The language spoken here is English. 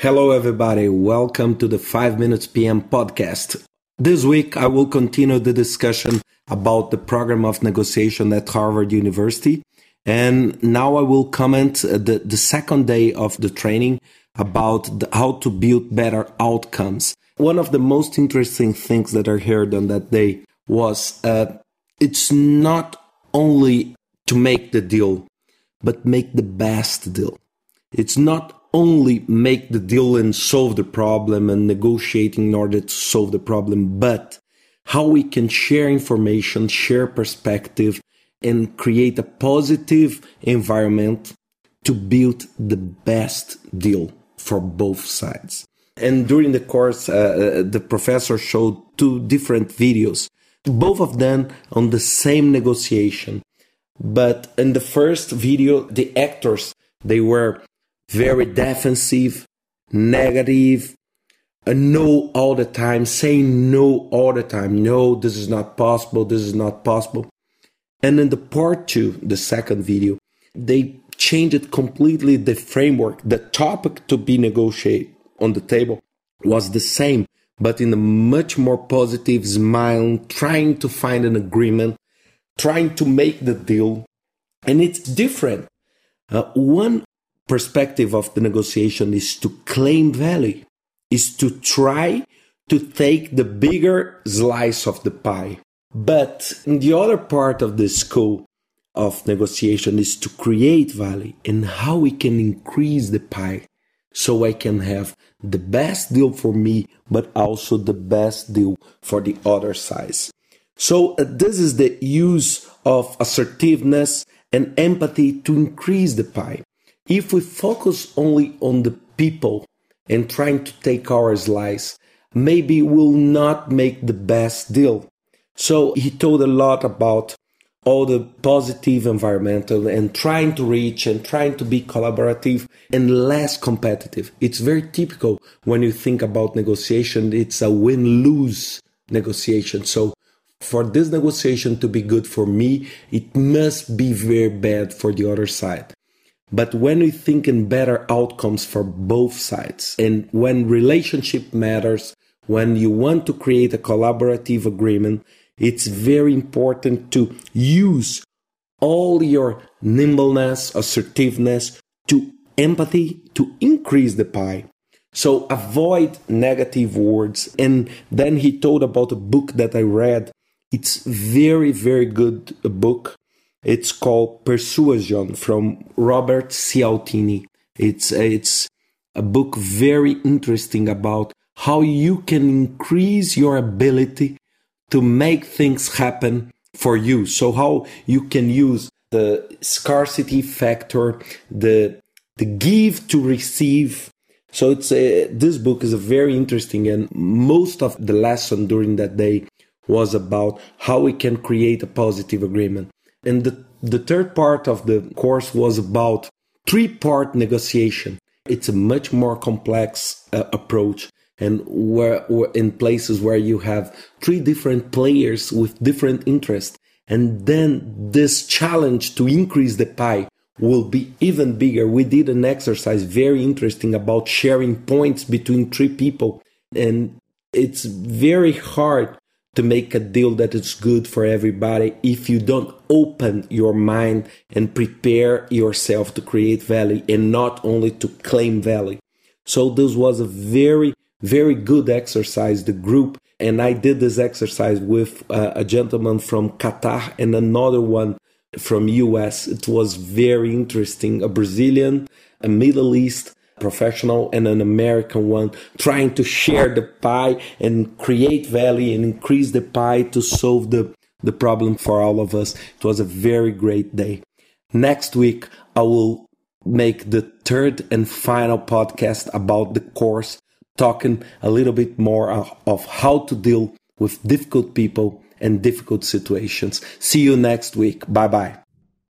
Hello everybody, welcome to the 5 Minutes PM podcast. This week I will continue the discussion about the program of negotiation at Harvard University. And now I will comment the second day of the training about how to build better outcomes. One of the most interesting things that I heard on that day was it's not only to make the deal, but make the best deal. It's not only make the deal and solve the problem and negotiating in order to solve the problem, but how we can share information, share perspective, and create a positive environment to build the best deal for both sides. And during the course, the professor showed two different videos, both of them on the same negotiation. But in the first video, the actors, they were very defensive, negative, no all the time, saying no all the time. No, this is not possible, this is not possible. And in the part two, the second video, they changed completely the framework. The topic to be negotiated on the table was the same, but in a much more positive smile, trying to find an agreement, trying to make the deal. And it's different. One perspective of the negotiation is to claim value, is to try to take the bigger slice of the pie. But the other part of the school of negotiation is to create value and how we can increase the pie so I can have the best deal for me, but also the best deal for the other side. So this is the use of assertiveness and empathy to increase the pie. If we focus only on the people and trying to take our slice, maybe we'll not make the best deal. So he told a lot about all the positive environmental and trying to reach and trying to be collaborative and less competitive. It's very typical when you think about negotiation, it's a win-lose negotiation. So for this negotiation to be good for me, it must be very bad for the other side. But when we think in better outcomes for both sides, and when relationship matters, when you want to create a collaborative agreement, it's very important to use all your nimbleness, assertiveness, to empathy, to increase the pie. So avoid negative words. And then he told about a book that I read. It's very, very good book. It's called Persuasion from Robert Cialdini. It's a book very interesting about how you can increase your ability to make things happen for you. So how you can use the scarcity factor, the give to receive. So this book is a very interesting, and most of the lesson during that day was about how we can create a positive agreement. And the third part of the course was about three-part negotiation. It's a much more complex approach, and where in places where you have three different players with different interests, and then this challenge to increase the pie will be even bigger. We did an exercise very interesting about sharing points between three people, and it's very hard to make a deal that is good for everybody if you don't open your mind and prepare yourself to create value and not only to claim value. So this was a very, very good exercise, the group. And I did this exercise with a gentleman from Qatar and another one from US. It was very interesting, a Brazilian, a Middle East professional, and an American one, trying to share the pie and create value and increase the pie to solve the problem for all of us. It was a very great day. Next week, I will make the third and final podcast about the course, talking a little bit more of how to deal with difficult people and difficult situations. See you next week. Bye-bye.